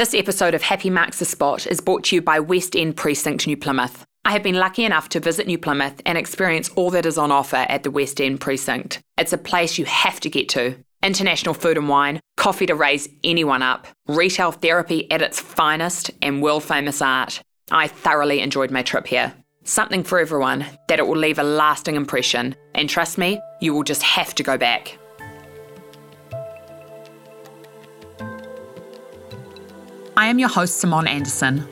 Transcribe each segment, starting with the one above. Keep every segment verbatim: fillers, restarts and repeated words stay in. This episode of Happy Marks the Spot is brought to you by West End Precinct, New Plymouth. I have been lucky enough to visit New Plymouth and experience all that is on offer at the West End Precinct. It's a place you have to get to. International food and wine, coffee to raise anyone up, retail therapy at its finest, and world-famous art. I thoroughly enjoyed my trip here. Something for everyone, that it will leave a lasting impression. And trust me, you will just have to go back. I am your host, Simone Anderson.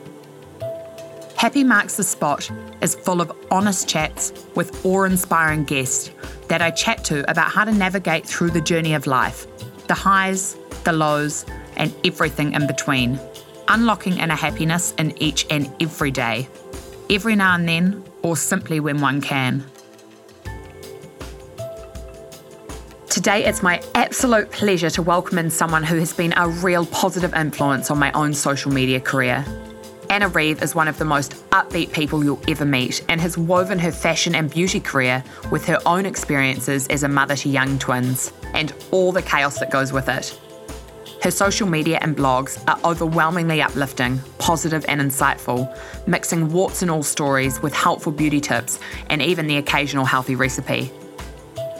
Happy Marks the Spot is full of honest chats with awe-inspiring guests that I chat to about how to navigate through the journey of life, the highs, the lows, and everything in between, unlocking inner happiness in each and every day, every now and then, or simply when one can. Today, it's my absolute pleasure to welcome in someone who has been a real positive influence on my own social media career. Anna Reeve is one of the most upbeat people you'll ever meet and has woven her fashion and beauty career with her own experiences as a mother to young twins and all the chaos that goes with it. Her social media and blogs are overwhelmingly uplifting, positive and insightful, mixing warts and all stories with helpful beauty tips and even the occasional healthy recipe.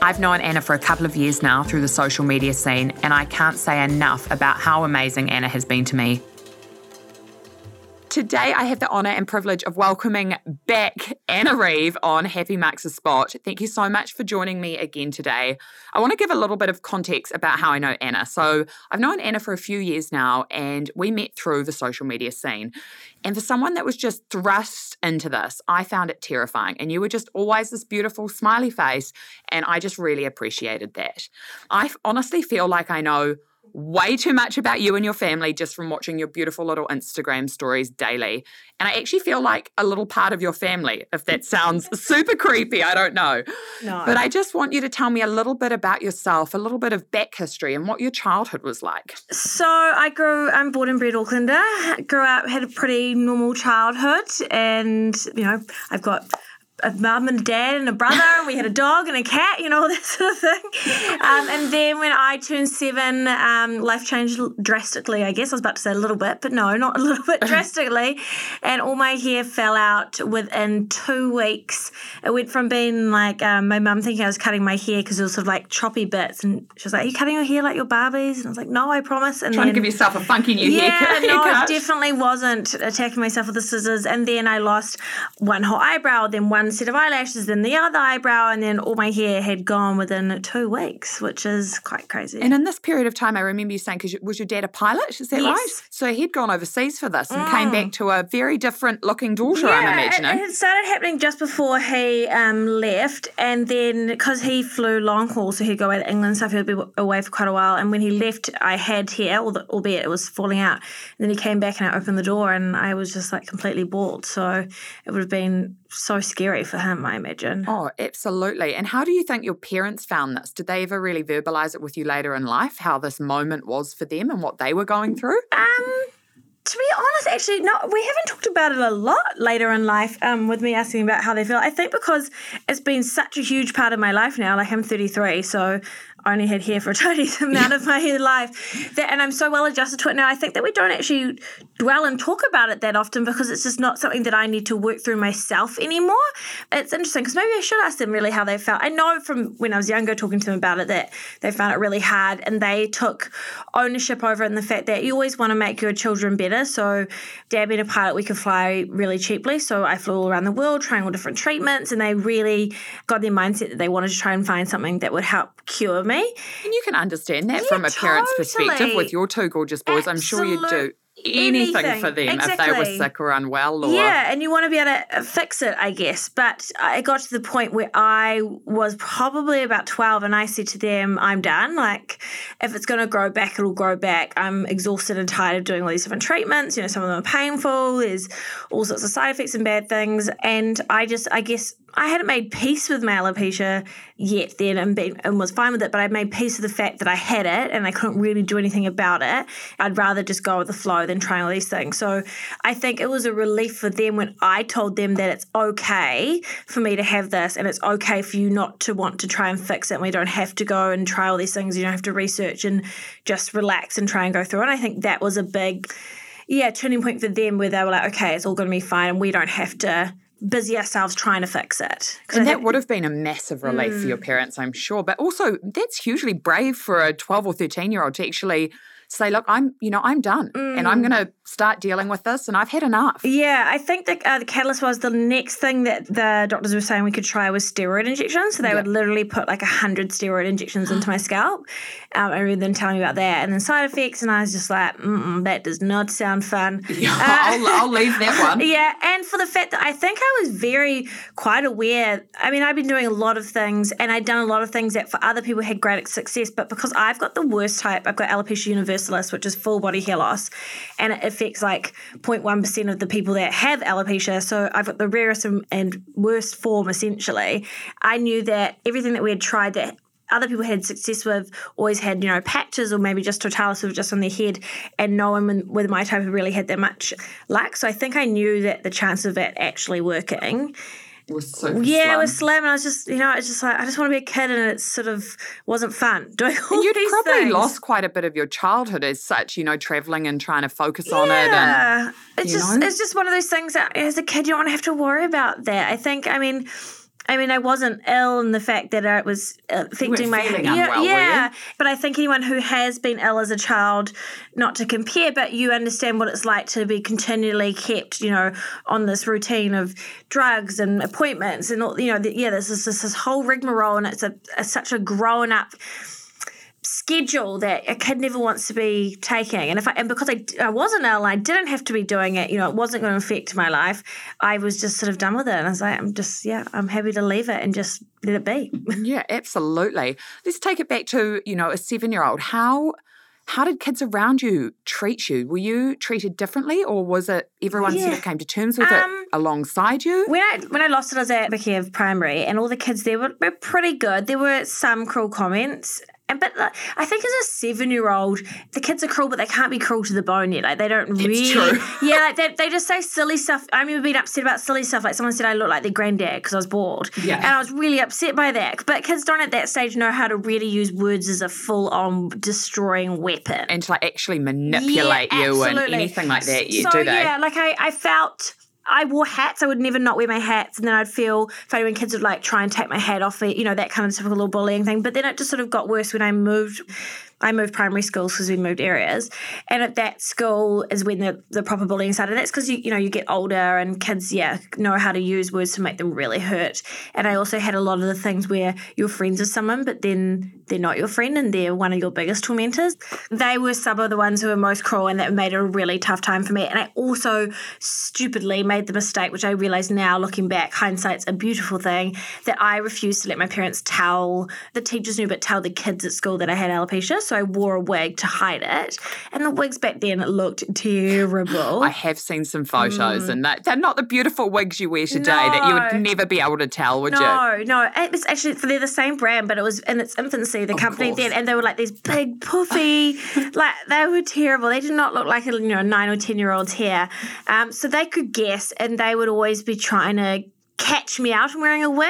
I've known Anna for a couple of years now through the social media scene, and I can't say enough about how amazing Anna has been to me. Today, I have the honour and privilege of welcoming back Anna Reeve on Happy Marks the Spot. Thank you so much for joining me again today. I want to give a little bit of context about how I know Anna. So I've known Anna for a few years now, and we met through the social media scene. And for someone that was just thrust into this, I found it terrifying. And you were just always this beautiful smiley face, and I just really appreciated that. I honestly feel like I know way too much about you and your family just from watching your beautiful little Instagram stories daily. And I actually feel like a little part of your family, if that sounds super creepy, I don't know. No. But I just want you to tell me a little bit about yourself, a little bit of back history and what your childhood was like. So I grew, I'm born and bred Aucklander, grew up, had a pretty normal childhood, and, you know, I've got a mum and a dad and a brother, and we had a dog and a cat, you know, that sort of thing. Um, and then when I turned seven, um, life changed drastically, I guess. I was about to say a little bit, but no, not a little bit, drastically. And all my hair fell out within two weeks. It went from being like um, my mum thinking I was cutting my hair because it was sort of like choppy bits, and she was like, "Are you cutting your hair like your Barbies?" And I was like, "No, I promise." And trying then, to give yourself a funky new yeah, haircut. Yeah, no, I definitely wasn't attacking myself with the scissors. And then I lost one whole eyebrow, then one set of eyelashes, then the other eyebrow, and then all my hair had gone within two weeks, which is quite crazy. And in this period of time, I remember you saying, because you, was your dad a pilot? Is that yes. right? So he'd gone overseas for this and mm. came back to a very different looking daughter, yeah, I'm imagining. It, it started happening just before he um, left, and then because he flew long haul, so he'd go away to England, so he'd be away for quite a while, and when he left, I had hair, albeit it was falling out, and then he came back and I opened the door and I was just like completely bald, so it would have been so scary for him, I imagine. Oh, absolutely. And how do you think your parents found this? Did they ever really verbalise it with you later in life, how this moment was for them and what they were going through? Um, to be honest, actually, no, we haven't talked about it a lot later in life um, with me asking about how they feel. I think because it's been such a huge part of my life now, like I'm thirty-three, so I only had hair for a tiny amount of my life, that, and I'm so well adjusted to it now. I think that we don't actually dwell and talk about it that often because it's just not something that I need to work through myself anymore. It's interesting because maybe I should ask them really how they felt. I know from when I was younger talking to them about it that they found it really hard and they took ownership over it and the fact that you always want to make your children better. So Dad being a pilot, we could fly really cheaply. So I flew all around the world trying all different treatments, and they really got their mindset that they wanted to try and find something that would help cure me. And you can understand that yeah, from a totally. parent's perspective with your two gorgeous boys. Absolute. I'm sure you'd do anything, anything for them exactly. if they were sick or unwell. Or yeah, and you want to be able to fix it, I guess. But I got to the point where I was probably about twelve and I said to them, I'm done. Like, if it's going to grow back, it'll grow back. I'm exhausted and tired of doing all these different treatments. You know, some of them are painful. There's all sorts of side effects and bad things. And I just, I guess, I hadn't made peace with my alopecia yet then and, been, and was fine with it, but I'd made peace with the fact that I had it and I couldn't really do anything about it. I'd rather just go with the flow than trying all these things. So I think it was a relief for them when I told them that it's okay for me to have this and it's okay for you not to want to try and fix it, and we don't have to go and try all these things. You don't have to research and just relax and try and go through it. And I think that was a big yeah, turning point for them where they were like, okay, it's all going to be fine and we don't have to busy ourselves trying to fix it. And that would have been a massive relief mm. for your parents, I'm sure. But also that's hugely brave for a twelve or thirteen-year-old to actually say, look, I'm, you know, I'm done mm. and I'm going to start dealing with this and I've had enough. Yeah, I think the, uh, the catalyst was the next thing that the doctors were saying we could try was steroid injections. So they yep. would literally put like one hundred steroid injections into my scalp. Um, I remember them telling me about that and then side effects, and I was just like, mm that does not sound fun. Yeah, uh, I'll, I'll leave that one. Yeah, and for the fact that I think I was very quite aware. I mean, I've been doing a lot of things and I'd done a lot of things that for other people had great success, but because I've got the worst type, I've got alopecia universalis, which is full body hair loss, and it affects like zero point one percent of the people that have alopecia. So I've got the rarest and, and worst form essentially. I knew that everything that we had tried that other people had success with always had, you know, patches or maybe just totalis with just on their head, and no one with my type really had that much luck. So I think I knew that the chance of it actually working was so yeah, slim. It was slim, and I was just, you know, I was just like, I just want to be a kid, and it sort of wasn't fun doing all and you'd these things. You probably lost quite a bit of your childhood as such, you know, travelling and trying to focus yeah. on it. Yeah, it's just know. it's just one of those things that as a kid you don't want to have to worry about that. I think, I mean, I mean, I wasn't ill in the fact that it was affecting my feeling unwell, yeah. But I think anyone who has been ill as a child, not to compare, but you understand what it's like to be continually kept, you know, on this routine of drugs and appointments and all. You know, the, yeah, this is this, this whole rigmarole, and it's a, a such a grown up schedule that a kid never wants to be taking. And if I, and because I, I wasn't ill, I didn't have to be doing it, you know, it wasn't going to affect my life. I was just sort of done with it. And I was like, I'm just, yeah, I'm happy to leave it and just let it be. Yeah, absolutely. Let's take it back to, you know, a seven-year-old. How, how did kids around you treat you? Were you treated differently, or was it everyone yeah. sort of came to terms with um, it alongside you? When I, when I lost it, I was at Vicky of Primary, and all the kids there were, were pretty good. There were some cruel comments. And but like, I think as a seven-year-old, the kids are cruel, but they can't be cruel to the bone yet. Like they don't it's really, true. yeah. Like they, they just say silly stuff. I remember being upset about silly stuff. Like someone said I look like their granddad because I was bald, yeah. and I was really upset by that. But kids don't at that stage know how to really use words as a full-on destroying weapon, and to like actually manipulate yeah, you and anything like that. You so, do that. Yeah, like I, I felt. I wore hats. I would never not wear my hats. And then I'd feel funny when kids would like try and take my hat off me, you know, that kind of typical little bullying thing. But then it just sort of got worse when I moved. I moved primary schools because we moved areas. And at that school is when the, the proper bullying started. That's because, you you know, you get older and kids, yeah, know how to use words to make them really hurt. And I also had a lot of the things where you're friends with someone, but then they're not your friend and they're one of your biggest tormentors. They were some of the ones who were most cruel, and that made it a really tough time for me. And I also stupidly made the mistake, which I realise now looking back, hindsight's a beautiful thing, that I refused to let my parents tell, the teachers knew, but tell the kids at school that I had alopecia. So I wore a wig to hide it. And the wigs back then looked terrible. I have seen some photos mm. and that, they're not the beautiful wigs you wear today no. that you would never be able to tell, would no, you? No, no. It was actually, they're the same brand, but it was in its infancy, the of company course. Then, and they were like these big, puffy, like they were terrible. They did not look like, you know, nine or ten-year-old's hair. Um, so they could guess, and they would always be trying to catch me out and wearing a wig.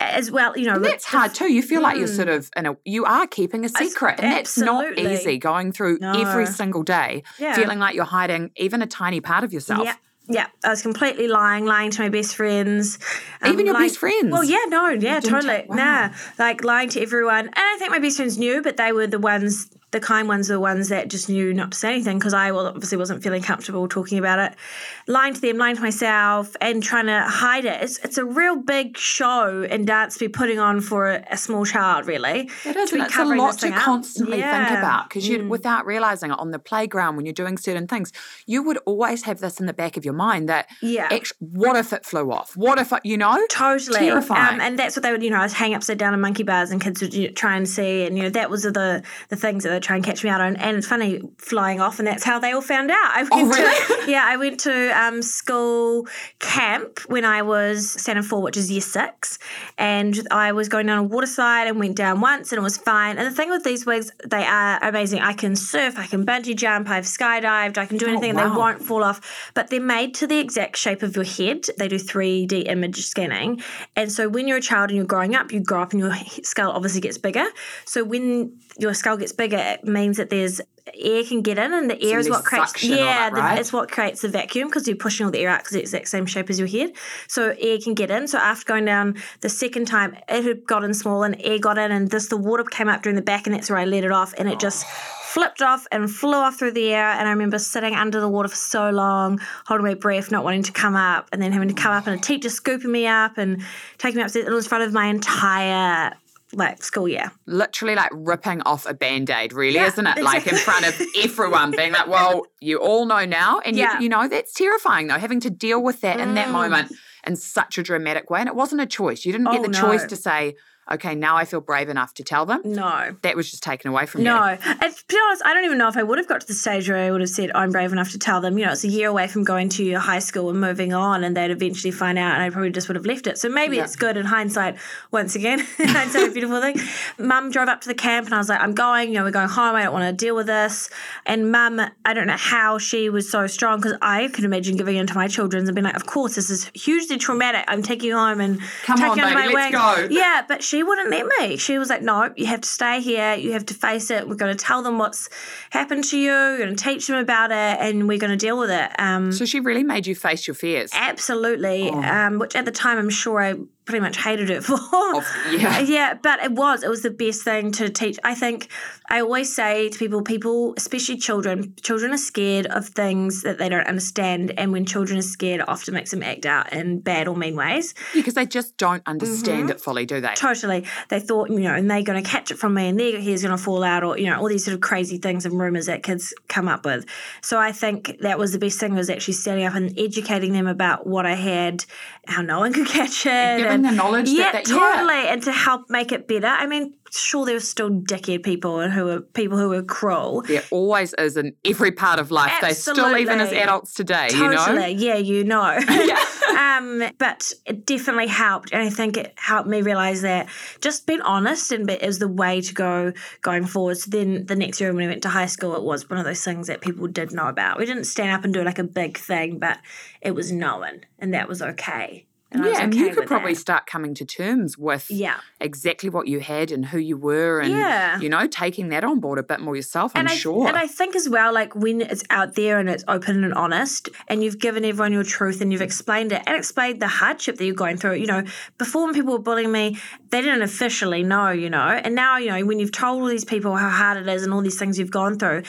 As well, you know, and that's hard too. You feel mm. like you're sort of, in a, you are keeping a secret, it's, and that's absolutely. Not easy. Going through no. every single day, yeah. feeling like you're hiding even a tiny part of yourself. Yeah, yeah. I was completely lying, lying to my best friends, um, even your lying, best friends. Well, yeah, no, yeah, totally, t- wow. nah, like lying to everyone. And I think my best friends knew, but they were the ones, the kind ones, were the ones that just knew not to say anything because I obviously wasn't feeling comfortable talking about it. Lying to them, lying to myself, and trying to hide it. It's, it's a real big show and dance to be putting on for a, a small child, really. It is, and it's a lot to constantly yeah. think about because you, mm. without realising it, on the playground when you're doing certain things, you would always have this in the back of your mind that, yeah. actually, what if it flew off? What if, it, you know? Totally. Terrifying. Um, and that's what they would, you know, I was hanging upside down in monkey bars and kids would, you know, try and see, and, you know, that was the, the things that try and catch me out on, and it's funny, flying off, and that's how they all found out. I went oh, really? to, yeah, I went to um, school camp when I was standard four, which is year six, and I was going down a water slide and went down once and it was fine. And the thing with these wigs, they are amazing. I can surf, I can bungee jump, I've skydived, I can do anything, oh, wow. and they won't fall off, but they're made to the exact shape of your head. They do three D image scanning, and so when you're a child and you're growing up, you grow up and your skull obviously gets bigger. So when your skull gets bigger, that means that there's air can get in, and the air is what creates yeah, that, right? the, it's what creates the vacuum, because you're pushing all the air out because it's the exact same shape as your head. So air can get in. So after going down the second time, it had got in small, and air got in, and this the water came up during the back, and that's where I let it off, and it oh. just flipped off and flew off through the air. And I remember sitting under the water for so long, holding my breath, not wanting to come up, and then having to come up, and a teacher scooping me up and taking me upstairs. And it was in front of my entire like school year. Literally like ripping off a Band-Aid, really, yeah, isn't it? Exactly. Like in front of everyone being like, well, you all know now. And, yeah. you, you know, that's terrifying though, having to deal with that mm. in that moment in such a dramatic way. And it wasn't a choice. You didn't oh, get the no. choice to say, okay, now I feel brave enough to tell them. No. That was just taken away from no. you. No. And to be honest, I don't even know if I would have got to the stage where I would have said, I'm brave enough to tell them. You know, it's a year away from going to high school and moving on, and they'd eventually find out, and I probably just would have left it. So maybe yeah. it's good in hindsight. Once again, hindsight's a beautiful thing. Mum drove up to the camp, and I was like, I'm going, you know, we're going home. I don't want to deal with this. And Mum, I don't know how she was so strong, because I could imagine giving in to my children and being like, of course, this is hugely traumatic. I'm taking you home and Come taking on, you baby, my wing. Go. Yeah, but she She wouldn't let me. She was like, no, you have to stay here. You have to face it. We're going to tell them what's happened to you. We're going to teach them about it, and we're going to deal with it. Um, so she really made you face your fears. Absolutely, oh. um, which at the time I'm sure I pretty much hated it for. Of, yeah. yeah, but it was. It was the best thing to teach. I think I always say to people, people, especially children, children are scared of things that they don't understand, and when children are scared, it often makes them act out in bad or mean ways. Yeah, because they just don't understand mm-hmm. it fully, do they? Totally. They thought, you know, and they're going to catch it from me, and their hair's going to fall out, or, you know, all these sort of crazy things and rumours that kids come up with. So I think that was the best thing, was actually standing up and educating them about what I had, how no one could catch it. And giving and, the knowledge yeah, that they totally, yeah. and to help make it better. I mean, sure, there were still dickhead people and who were people who were cruel. There always is in every part of life. Absolutely. They still, even as adults today, totally. you know? Yeah, you know. Yeah. um, but it definitely helped, and I think it helped me realise that just being honest and it was the way to go going forward. So then the next year when we went to high school, it was one of those things that people did know about. We didn't stand up and do like a big thing, but it was known, and that was okay. And yeah, okay, and you could probably that. start coming to terms with yeah. exactly what you had and who you were, and, yeah. you know, taking that on board a bit more yourself, I'm and I, sure. And I think as well, like, when it's out there and it's open and honest, and you've given everyone your truth, and you've explained it and explained the hardship that you're going through. You know, before, when people were bullying me, they didn't officially know, you know. And now, you know, when you've told all these people how hard it is and all these things you've gone through,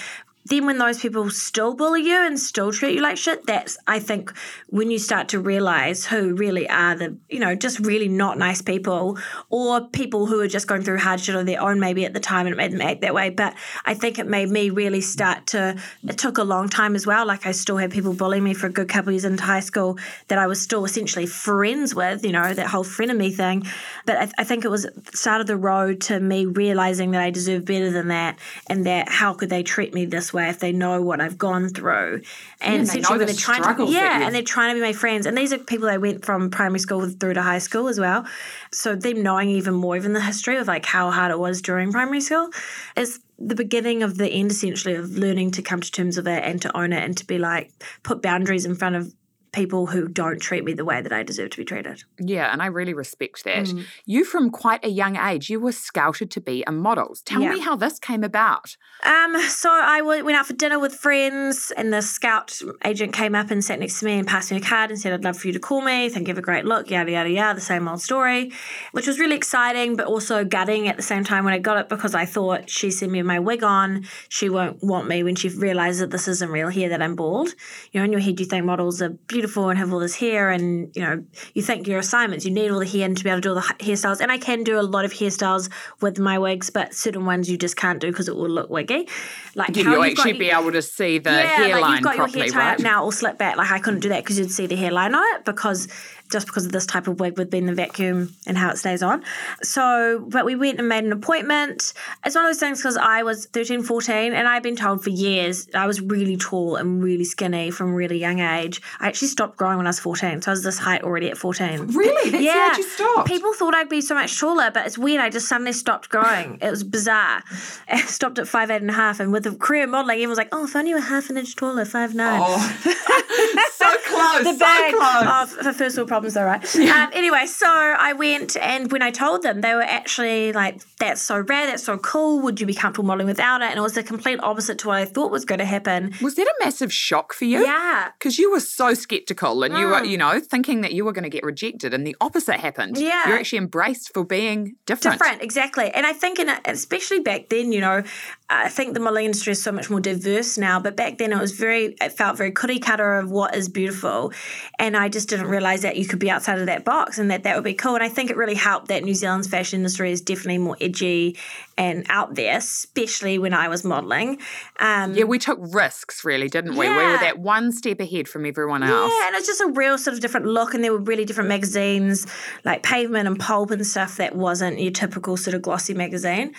then when those people still bully you and still treat you like shit, that's, I think, when you start to realise who really are the, you know, just really not nice people, or people who are just going through hard shit on their own maybe at the time, and it made them act that way. But I think it made me really start to, it took a long time as well. Like, I still had people bullying me for a good couple of years into high school that I was still essentially friends with, you know, that whole friend of me thing. But I, th- I think it was started the road to me realising that I deserve better than that, and that how could they treat me this way if they know what I've gone through, and yeah, essentially they know the they're trying to, yeah, and they're trying to be my friends. And these are people I went from primary school through to high school as well. So them knowing even more, even the history of like how hard it was during primary school, is the beginning of the end essentially of learning to come to terms with it and to own it and to be like put boundaries in front of people who don't treat me the way that I deserve to be treated. Yeah, and I really respect that. Mm. You, from quite a young age, you were scouted to be a model. Tell yeah. me how this came about. Um, so I went out for dinner with friends, and the scout agent came up and sat next to me and passed me a card and said, I'd love for you to call me, think you have a great look, yada, yada, yada, the same old story, which was really exciting but also gutting at the same time when I got it, because I thought, she sent me my wig on, she won't want me when she realises that this isn't real hair, that I'm bald. You know, in your head you think models are beautiful beautiful and have all this hair, and you know, you think your assignments, you need all the hair and to be able to do all the hairstyles, and I can do a lot of hairstyles with my wigs, but certain ones you just can't do because it will look wiggy. Like, yeah, you'll actually got, be able to see the yeah, hairline like you've got properly, your hair tied right? up now or slipped back, like I couldn't do that because you'd see the hairline on it, because just because of this type of wig with being the vacuum and how it stays on. So, but we went and made an appointment. It's one of those things because I was thirteen, fourteen, and I've been told for years I was really tall and really skinny from a really young age. I actually stopped growing when I was fourteen, so I was this height already at fourteen. Really? That's yeah. the age you stopped? People thought I'd be so much taller, but it's weird. I just suddenly stopped growing. It was bizarre. I stopped at five, eight and a half, and with the career modelling, everyone was like, oh, if only you were half an inch taller, five, nine. Oh. So close, the so close. Oh, for first world problems. problems, all right. Yeah. Um, anyway, so I went, and when I told them, they were actually like, that's so rad, that's so cool, would you be comfortable modelling without it? And it was the complete opposite to what I thought was going to happen. Was that a massive shock for you? Yeah. Because you were so sceptical and mm. you were, you know, thinking that you were going to get rejected, and the opposite happened. Yeah. You're actually embraced for being different. Different, exactly. And I think, in a, especially back then, you know, I think the modelling industry is so much more diverse now, but back then it was very, it felt very cookie cutter of what is beautiful. And I just didn't realise that you could be outside of that box and that that would be cool. And I think it really helped that New Zealand's fashion industry is definitely more edgy and out there, especially when I was modelling. Um, yeah, we took risks, really, didn't we? Yeah. We were that one step ahead from everyone else. Yeah, and it's just a real sort of different look, and there were really different magazines like Pavement and Pulp and stuff that wasn't your typical sort of glossy magazine.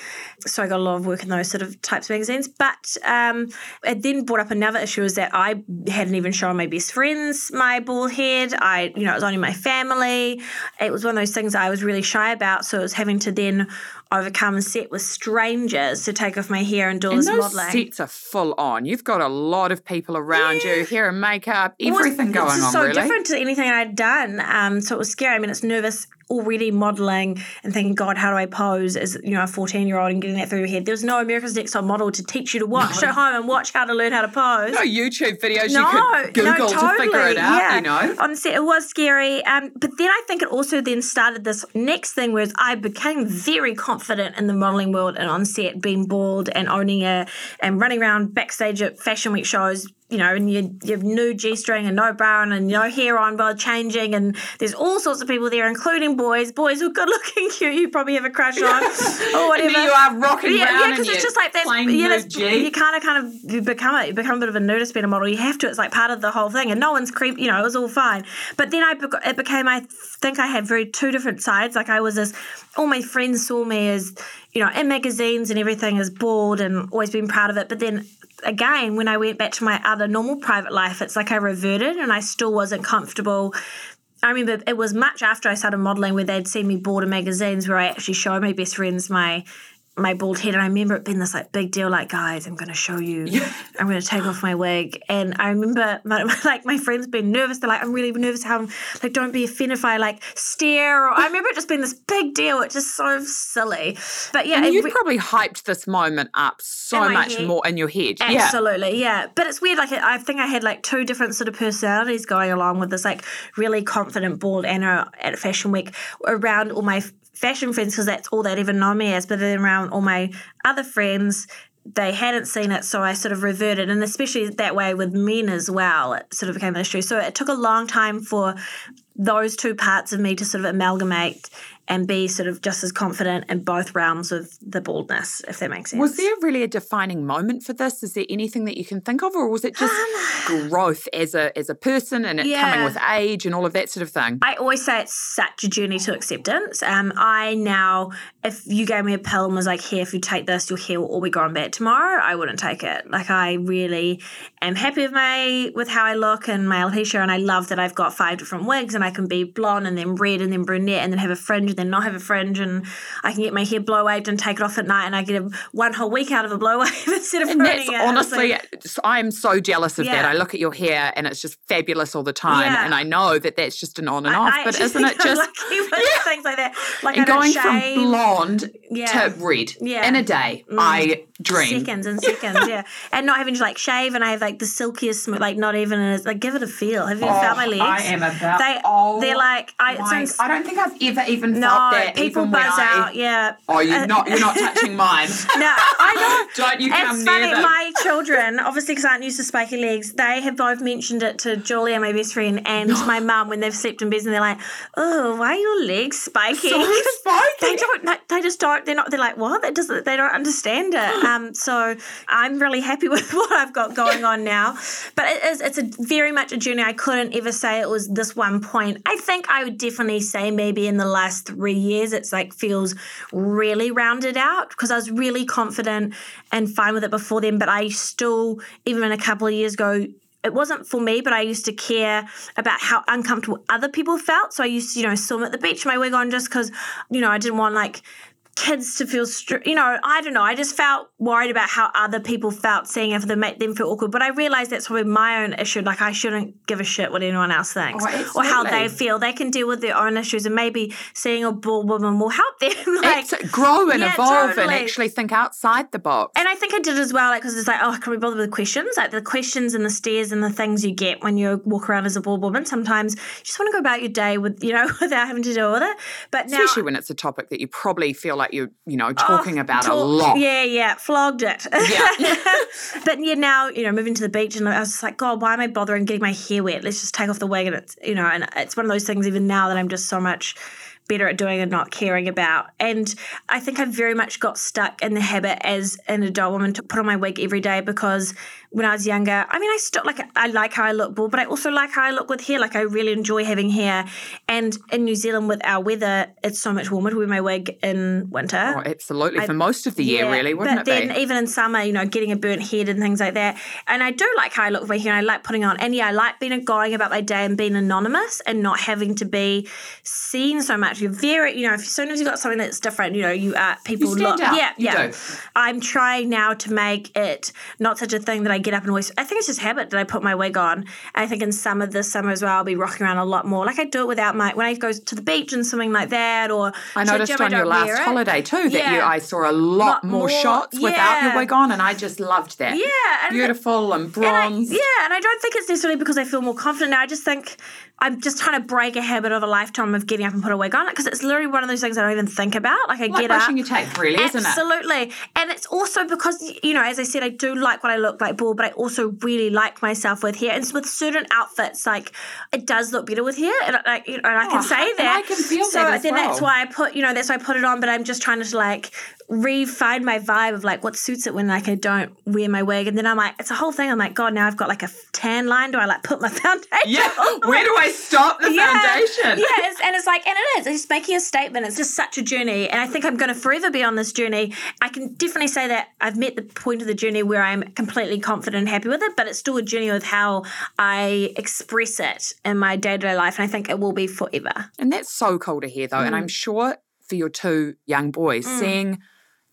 So I got a lot of work in those sort of types of magazines. But um, it then brought up another issue, is that I hadn't even shown my best friends my bald head. I, you know, it was only my family. It was one of those things I was really shy about, so it was having to then overcome and set with strangers to take off my hair and do all this modelling. And those sets are full on. You've got a lot of people around yeah. you, hair and makeup, everything well, going on, so really. It's so different to anything I'd done. Um, so it was scary. I mean, it's nervous already modelling and thinking, God, how do I pose as, you know, a fourteen-year-old and getting that through your head. There was no America's Next Top Model to teach you to watch no. at home and watch how to learn how to pose. No YouTube videos no, you could Google no, totally. to figure it out, yeah. you know. On set, it was scary. Um, but then I think it also then started this next thing, whereas I became very confident in the modelling world and on set, being bald and owning a, and running around backstage at Fashion Week shows, you know, and you, you have no G-string and no bra and no hair on while changing, and there's all sorts of people there, including boys, boys who are good-looking, cute, you probably have a crush on, or whatever. And you are rocking yeah, around yeah, because it's just like that's, yeah, that's, you kind of, kind of you become a, you become a bit of a notice being a model. You have to. It's like part of the whole thing, and no one's creep. You know, it was all fine. But then I, it became. I think I had very two different sides. Like I was this. All my friends saw me as, you know, in magazines and everything as bald and always been proud of it. But then, again, when I went back to my other normal private life, it's like I reverted and I still wasn't comfortable. I remember it was much after I started modelling where they'd seen me board in magazines where I actually showed my best friends my my bald head, and I remember it being this like big deal, like, guys, I'm going to show you, yeah. I'm going to take off my wig. And I remember my, my, like my friends being nervous, they're like, I'm really nervous, how I'm like, don't be offended if I like stare, or I remember it just being this big deal, it's just so silly. But yeah, and you re- probably hyped this moment up so much head. more in your head. Absolutely, yeah. yeah. But it's weird, like I think I had like two different sort of personalities going along with this like really confident bald Anna at Fashion Week around all my fashion friends, because that's all they'd ever known me as. But then around all my other friends, they hadn't seen it, so I sort of reverted, and especially that way with men as well, it sort of became an issue. So it took a long time for those two parts of me to sort of amalgamate and be sort of just as confident in both realms of the baldness, if that makes sense. Was there really a defining moment for this? Is there anything that you can think of, or was it just um, growth as a as a person and it yeah. coming with age and all of that sort of thing? I always say it's such a journey to acceptance. Um, I now, if you gave me a pill and was like, here, if you take this, your hair will all be grown back tomorrow, I wouldn't take it. Like, I really am happy with my with how I look and my alopecia, and I love that I've got five different wigs and I can be blonde and then red and then brunette and then have a fringe and then not have a fringe, and I can get my hair blow waved and take it off at night, and I get a, one whole week out of a blow wave instead of ruining it. Honestly, I'm so jealous of yeah. that. I look at your hair and it's just fabulous all the time, yeah. and I know that that's just an on and I, off. I but isn't it just lucky with yeah. things like that? Like and I going shave. from blonde yeah. to red yeah. in a day, mm. I dream seconds and seconds, yeah, and not having to like shave, and I have like the silkiest, like not even a, like give it a feel. Have you oh, felt my legs? I am about they, oh, they're like I. Sounds, I don't think I've ever even. No, felt that people even buzz I, out. Yeah. Oh, you're not you're not touching mine. No, I know. Don't you come it's near funny, them. My children, obviously, because I aren't used to spiky legs, they have both mentioned it to Julia, my best friend, and my mum when they've slept in bed, and they're like, "Oh, why are your legs spiky?" So spiky. They don't. They just don't. They're not. They're like, "What?" That doesn't. They don't understand it. Um, so I'm really happy with what I've got going on now. But it is, it's a very much a journey. I couldn't ever say it was this one point. I think I would definitely say maybe in the last three years it's like feels really rounded out, because I was really confident and fine with it before then, but I still, even a couple of years ago, it wasn't for me, but I used to care about how uncomfortable other people felt. So I used to, you know, swim at the beach, my wig on, just because, you know, I didn't want like kids to feel, str- you know, I don't know. I just felt worried about how other people felt seeing it, if they make them feel awkward. But I realised that's probably my own issue. Like, I shouldn't give a shit what anyone else thinks oh, or how they feel. They can deal with their own issues, and maybe seeing a bald woman will help them. like Absolutely. Grow and yeah, evolve totally. And actually think outside the box. And I think I did as well, because like, it's like, oh, can we bother with questions? Like the questions and the stares and the things you get when you walk around as a bald woman. Sometimes you just want to go about your day with, you know, without having to deal with it. But now, especially when it's a topic that you probably feel like you're, you know, talking oh, about talk, a lot. Yeah, yeah, flogged it. Yeah. But yeah, now, you know, moving to the beach, and I was just like, God, why am I bothering getting my hair wet? Let's just take off the wig, and it's, you know, and it's one of those things even now that I'm just so much better at doing and not caring about. And I think I very much got stuck in the habit as an adult woman to put on my wig every day, because when I was younger, I mean, I still like, I like how I look bald, but I also like how I look with hair. Like, I really enjoy having hair. And in New Zealand with our weather, it's so much warmer to wear my wig in winter. Oh, absolutely. I, for most of the year, yeah, really, wouldn't it be? But then even in summer, you know, getting a burnt head and things like that. And I do like how I look with my hair, and I like putting on. And yeah, I like being going about my day and being anonymous and not having to be seen so much. You're very, you know, if, as soon as you've got something that's different, you know, you are, people you stand look. Out. Yeah, you yeah. Do. I'm trying now to make it not such a thing that I get up and always, I think it's just habit that I put my wig on. I think in summer, this summer as well, I'll be rocking around a lot more. Like, I do it without my, when I go to the beach and something like that, or I noticed so I on your last holiday too that yeah. you, I saw a lot, lot more, more shots yeah. without your wig on, and I just loved that. Yeah. And beautiful and, and bronze. Yeah, and I don't think it's necessarily because I feel more confident now. I just think I'm just trying to break a habit of a lifetime of getting up and put a wig on, because it's literally one of those things I don't even think about. Like, I like get up. Like brushing your teeth, really, isn't it? Absolutely. And it's also because, you know, as I said, I do like what I look like bald, but I also really like myself with hair. And with certain outfits, like, it does look better with hair. And, like, you know, and I can oh, say that. And I can feel so that as then well. That's why I put, you know, that's why I put it on, but I'm just trying to, like, refine my vibe of, like, what suits it when, like, I don't wear my wig. And then I'm like, it's a whole thing. I'm like, God, now I've got, like, a tan line. Do I, like, put my foundation yeah. on? Where do I stop the yeah. foundation? Yeah, it's, and it's like, and it is. It's making a statement. It's just such a journey. And I think I'm going to forever be on this journey. I can definitely say that I've met the point of the journey where I'm completely confident and happy with it, but it's still a journey with how I express it in my day-to-day life. And I think it will be forever. And that's so cool to hear, though. Mm. And I'm sure for your two young boys, mm. seeing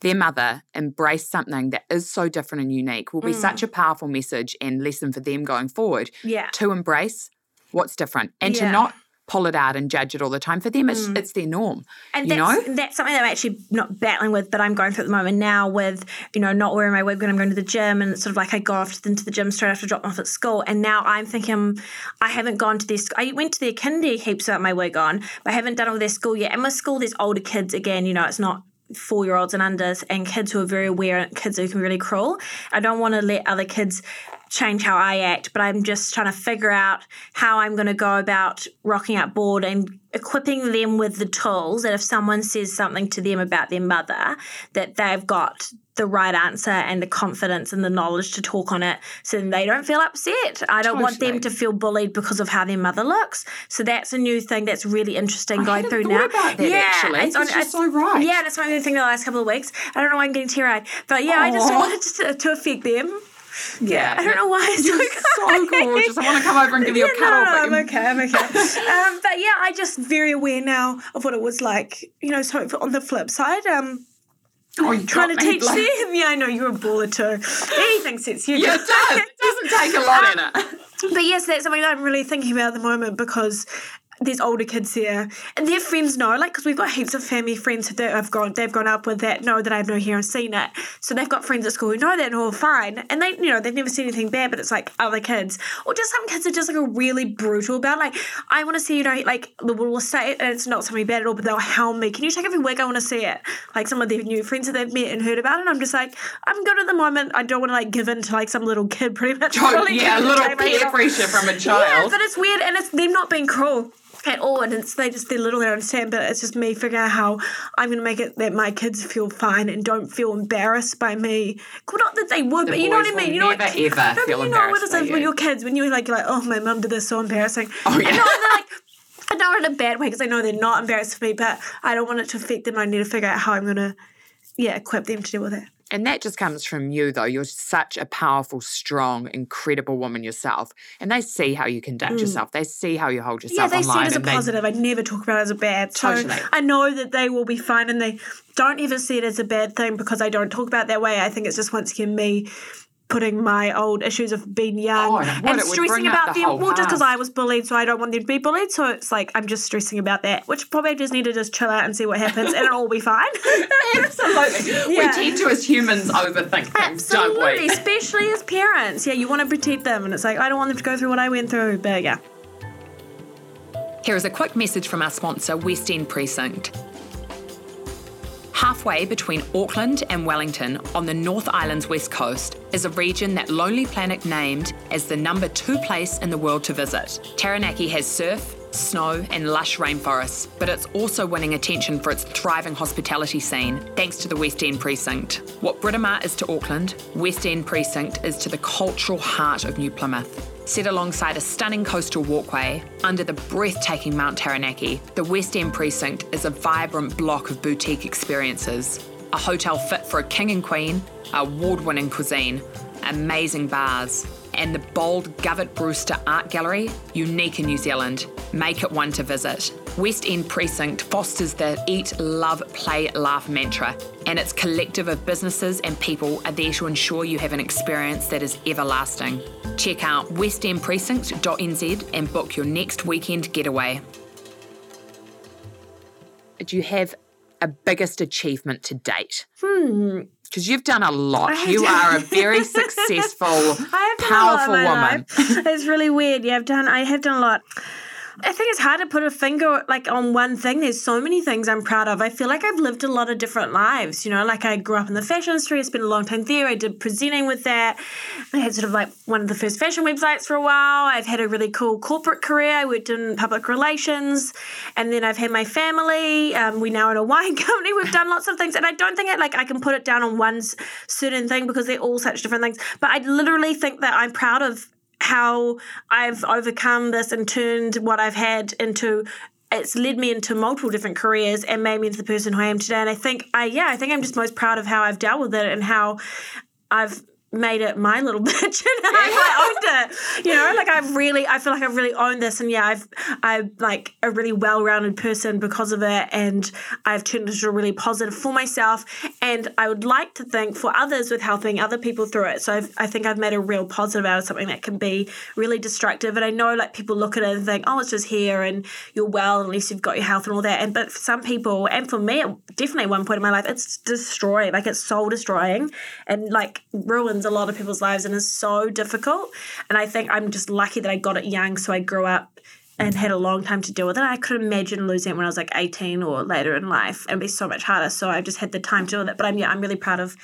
their mother embrace something that is so different and unique will be mm. such a powerful message and lesson for them going forward yeah. to embrace what's different and yeah. to not pull it out and judge it all the time. For them, it's, mm. it's their norm, and you that's, know? That's something that I'm actually not battling with, but I'm going through at the moment now with, you know, not wearing my wig when I'm going to the gym, and it's sort of like I go off into the gym straight after I drop them off at school, and now I'm thinking I haven't gone to their – I went to their kindy heaps without my wig on, but I haven't done all their school yet. And with school, there's older kids again, you know, it's not – four-year-olds and under, and kids who are very aware and kids who can be really cruel. I don't want to let other kids change how I act, but I'm just trying to figure out how I'm going to go about rocking up board and equipping them with the tools that if someone says something to them about their mother, that they've got the right answer and the confidence and the knowledge to talk on it, so they don't feel upset. I don't totally. want them to feel bullied because of how their mother looks. So that's a new thing that's really interesting I going through now. About that, yeah, actually. It's, it's, it's so right. Yeah, that's my new thing the last couple of weeks. I don't know why I'm getting teary-eyed, but yeah, aww. I just don't want it to, to affect them. Yeah, yeah, I don't know why it's you're so gorgeous. So I want to come over and give you yeah, a cuddle. No, no, I'm okay, I'm okay. um, but yeah, I'm just very aware now of what it was like. You know, so on the flip side, um, oh, you trying to teach like... them. Yeah, I know you're a baller too. Anything sets you. Yeah, it does. It doesn't take a lot in it. But yes, that's something that I'm really thinking about at the moment, because there's older kids here, and their friends know, like, because we've got heaps of family friends that have gone, they've gone up with that, know that I have no hair and seen it. So they've got friends at school who know that and all fine. And they, you know, they've never seen anything bad, but it's like other kids. Or just some kids are just like a really brutal about, like, I want to see, you know, like, the will say it, and it's not something bad at all, but they'll hound me. Can you take every wig? I want to see it. Like, some of their new friends that they've met and heard about, and I'm just like, I'm good at the moment. I don't want to, like, give in to, like, some little kid pretty much. Oh, yeah, a little peer pressure from a child. Yeah, but it's weird, and it's them not being cruel at all, and it's they just they're little, they don't understand, but it's just me figuring out how I'm going to make it that my kids feel fine and don't feel embarrassed by me. Well, not that they would, the but you know what I mean. You know, never, what, ever no, feel you know what it's like you. When your kids, when you're like, you're like, oh, my mum did this, so embarrassing. Oh yeah. You know, they're like, and not in a bad way, because I know they're not embarrassed for me, but I don't want it to affect them. I need to figure out how I'm going to, yeah, equip them to deal with it. And that just comes from you, though. You're such a powerful, strong, incredible woman yourself. And they see how you conduct mm. yourself. They see how you hold yourself online. Yeah, they online see it as a positive. They... I never talk about it as a bad. Totally. So I know that they will be fine, and they don't ever see it as a bad thing because I don't talk about it that way. I think it's just, once again, me putting my old issues of being young oh, and, and stressing about the them. Well, just because I was bullied, so I don't want them to be bullied. So it's like I'm just stressing about that, which probably just need to just chill out and see what happens and it'll all be fine. Absolutely. Yeah. We tend to, as humans, overthink things, Absolutely. don't we? Especially as parents. Yeah, you want to protect them, and it's like, I don't want them to go through what I went through, but yeah. Here is a quick message from our sponsor, West End Precinct. Halfway between Auckland and Wellington on the North Island's west coast is a region that Lonely Planet named as the number two place in the world to visit. Taranaki has surf, snow and lush rainforests, but it's also winning attention for its thriving hospitality scene, thanks to the West End Precinct. What Britomart is to Auckland, West End Precinct is to the cultural heart of New Plymouth. Set alongside a stunning coastal walkway under the breathtaking Mount Taranaki, the West End Precinct is a vibrant block of boutique experiences. A hotel fit for a king and queen, award-winning cuisine, amazing bars, and the bold Govett Brewster Art Gallery, unique in New Zealand. Make it one to visit. West End Precinct fosters the eat, love, play, laugh mantra, and its collective of businesses and people are there to ensure you have an experience that is everlasting. Check out west end precinct dot n z and book your next weekend getaway. Do you have a biggest achievement to date? Hmm. Because you've done a lot. I you have. Are a very successful, I have powerful done a lot in my woman. Life. It's really weird. Yeah, I've done. I have done a lot. I think it's hard to put a finger like on one thing. There's so many things I'm proud of. I feel like I've lived a lot of different lives. You know, like I grew up in the fashion industry. I spent a long time there. I did presenting with that. I had sort of like one of the first fashion websites for a while. I've had a really cool corporate career. I worked in public relations, and then I've had my family. Um, we now own a wine company. We've done lots of things, and I don't think I, like I can put it down on one certain thing because they're all such different things. But I literally think that I'm proud of how I've overcome this and turned what I've had into, it's led me into multiple different careers and made me into the person who I am today. And I think, I yeah, I think I'm just most proud of how I've dealt with it and how I've made it my little bitch and I owned it. You know, like I've really, I feel like I've really owned this, and yeah, I've, I'm like a really well-rounded person because of it, and I've turned it into really positive for myself, and I would like to think for others with helping other people through it. So I've, I think I've made a real positive out of something that can be really destructive, and I know like people look at it and think, oh, it's just hair and you're well unless you've got your health and all that, and but for some people, and for me, it, definitely at one point in my life, it's destroying, like it's soul destroying and like ruins a lot of people's lives and is so difficult. And I think I'm just lucky that I got it young, so I grew up and had a long time to deal with it. I could imagine losing it when I was like eighteen or later in life, and it'd be so much harder, so I've just had the time to deal with it. But I'm yeah, I'm really proud of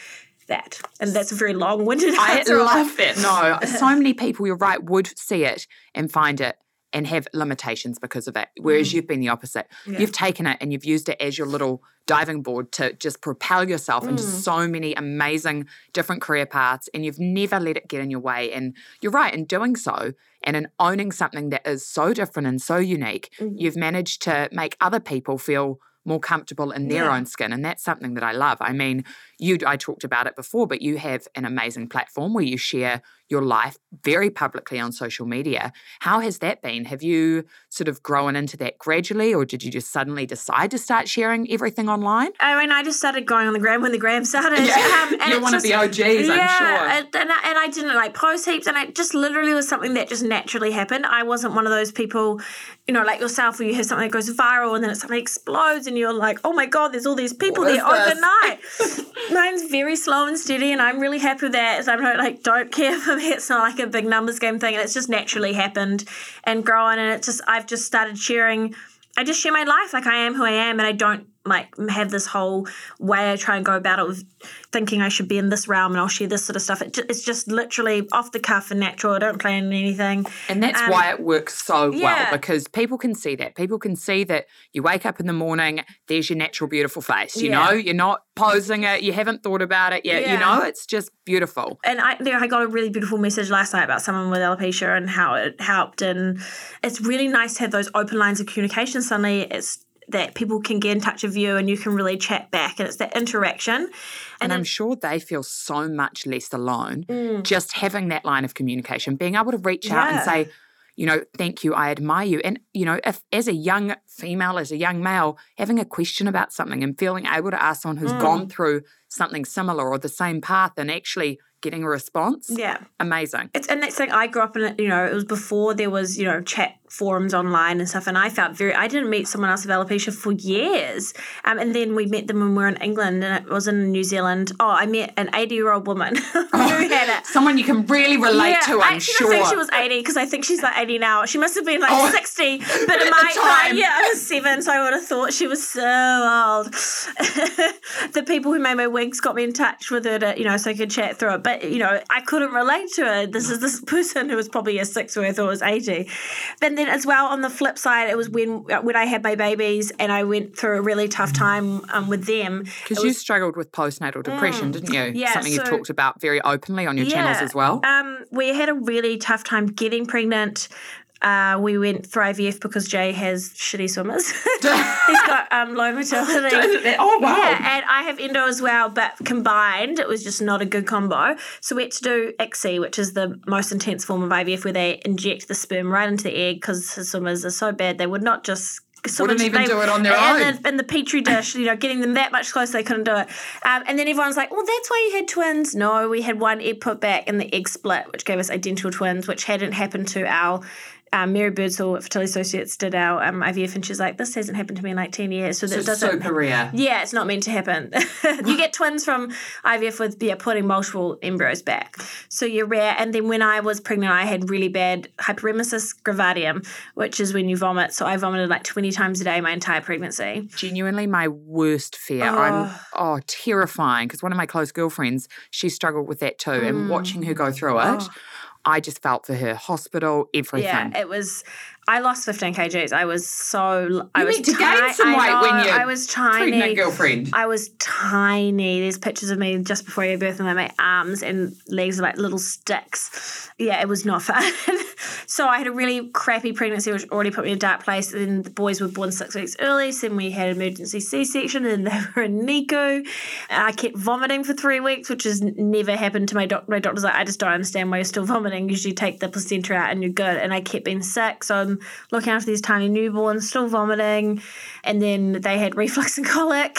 that, and that's a very long-winded answer. I love it. No, so many people, you're right, would see it and find it and have limitations because of it, whereas mm. you've been the opposite. Yeah. You've taken it and you've used it as your little diving board to just propel yourself mm. into so many amazing different career paths, and you've never let it get in your way. And you're right, in doing so and in owning something that is so different and so unique, mm. you've managed to make other people feel more comfortable in their yeah. own skin, and that's something that I love. I mean, you I talked about it before, but you have an amazing platform where you share your life very publicly on social media. How has that been? Have you sort of grown into that gradually, or did you just suddenly decide to start sharing everything online? I mean, I just started going on the gram when the gram started. Yeah. Um, and You're one just, of the O Gs, yeah, I'm sure. And I, and I didn't like post heaps, and it just literally was something that just naturally happened. I wasn't one of those people, you know, like yourself, where you have something that goes viral and then it suddenly explodes, and you're like, oh my God, there's all these people there overnight. Mine's very slow and steady, and I'm really happy with that. So I'm not, like, don't care for me. It's not like a big numbers game thing, and it's just naturally happened and grown. And it's just, I've just started sharing. I just share my life, like I am who I am, and I don't like have this whole way I try and go about it with thinking I should be in this realm and I'll share this sort of stuff. It ju- it's just literally off the cuff and natural. I don't plan anything. And that's um, why it works so yeah. well, because people can see that. People can see that you wake up in the morning, there's your natural, beautiful face, you yeah. know? You're not posing it. You haven't thought about it yet, yeah. you know? It's just beautiful. And I there, I got a really beautiful message last night about someone with alopecia and how it helped, and it's really nice to have those open lines of communication. Suddenly it's that people can get in touch with you and you can really chat back, and it's that interaction. And, and I'm sure they feel so much less alone mm. just having that line of communication, being able to reach yeah. out and say, you know, thank you, I admire you. And, you know, if as a young female, as a young male, having a question about something and feeling able to ask someone who's mm. gone through something similar or the same path and actually getting a response. Yeah. Amazing. It's, and that's like, I grew up in it, you know, it was before there was, you know, chat forums online and stuff. And I felt very, I didn't meet someone else with alopecia for years. Um, and then we met them when we were in England, and it was in New Zealand. Oh, I met an eighty-year-old woman who oh, had it. Someone you can really relate yeah, to, I'm I, sure. I think she was eighty, because I think she's like eighty now. She must have been like oh, sixty. But in my time, yeah, I was seven, so I would have thought she was so old. The people who made my wigs got me in touch with her, to, you know, so I could chat through it. But, you know, I couldn't relate to her. This is this person who was probably a six worth or was eighty. But then as well, on the flip side, it was when when I had my babies and I went through a really tough time um, with them. Because you struggled with postnatal depression, mm, didn't you? Yeah. Something so, you talked about very openly on your yeah, channels as well. Um, we had a really tough time getting pregnant. Uh, we went through I V F because Jay has shitty swimmers. He's got um, low motility. Oh, wow. Yeah, and I have endo as well, but combined, it was just not a good combo. So we had to do I C S I, which is the most intense form of I V F, where they inject the sperm right into the egg, because his swimmers are so bad they would not just... So wouldn't much, even they, do it on their and own. The, and the petri dish, you know, getting them that much closer, they couldn't do it. Um, and then everyone's like, well, that's why you had twins. No, we had one egg put back and the egg split, which gave us identical twins, which hadn't happened to our... Um, Mary Birdsell at Fertility Associates did our um, I V F, and she's like, this hasn't happened to me in like ten years. So, so that doesn't. Super rare. Yeah, it's not meant to happen. You get twins from I V F with yeah, putting multiple embryos back. So you're rare. And then when I was pregnant, I had really bad hyperemesis gravidarum, which is when you vomit. So I vomited like twenty times a day my entire pregnancy. Genuinely my worst fear. Oh. I'm oh terrifying, because one of my close girlfriends, she struggled with that too. Mm. And watching her go through it. Oh. I just felt for her, hospital, everything. Yeah, it was, I lost fifteen kilograms. I was so, you I was need to tiny, gain some weight know, when you're I was tiny. Pregnant girlfriend. I was tiny. There's pictures of me just before I gave birth, and like my arms and legs are like little sticks. Yeah, it was not fun. So I had a really crappy pregnancy, which already put me in a dark place. And then the boys were born six weeks early. So then we had an emergency C-section, and they were in NICU. And I kept vomiting for three weeks, which has never happened to my doctor. My doctor's like, I just don't understand why you're still vomiting. You usually take the placenta out and you're good. And I kept being sick. So I'm looking after these tiny newborns, still vomiting. And then they had reflux and colic.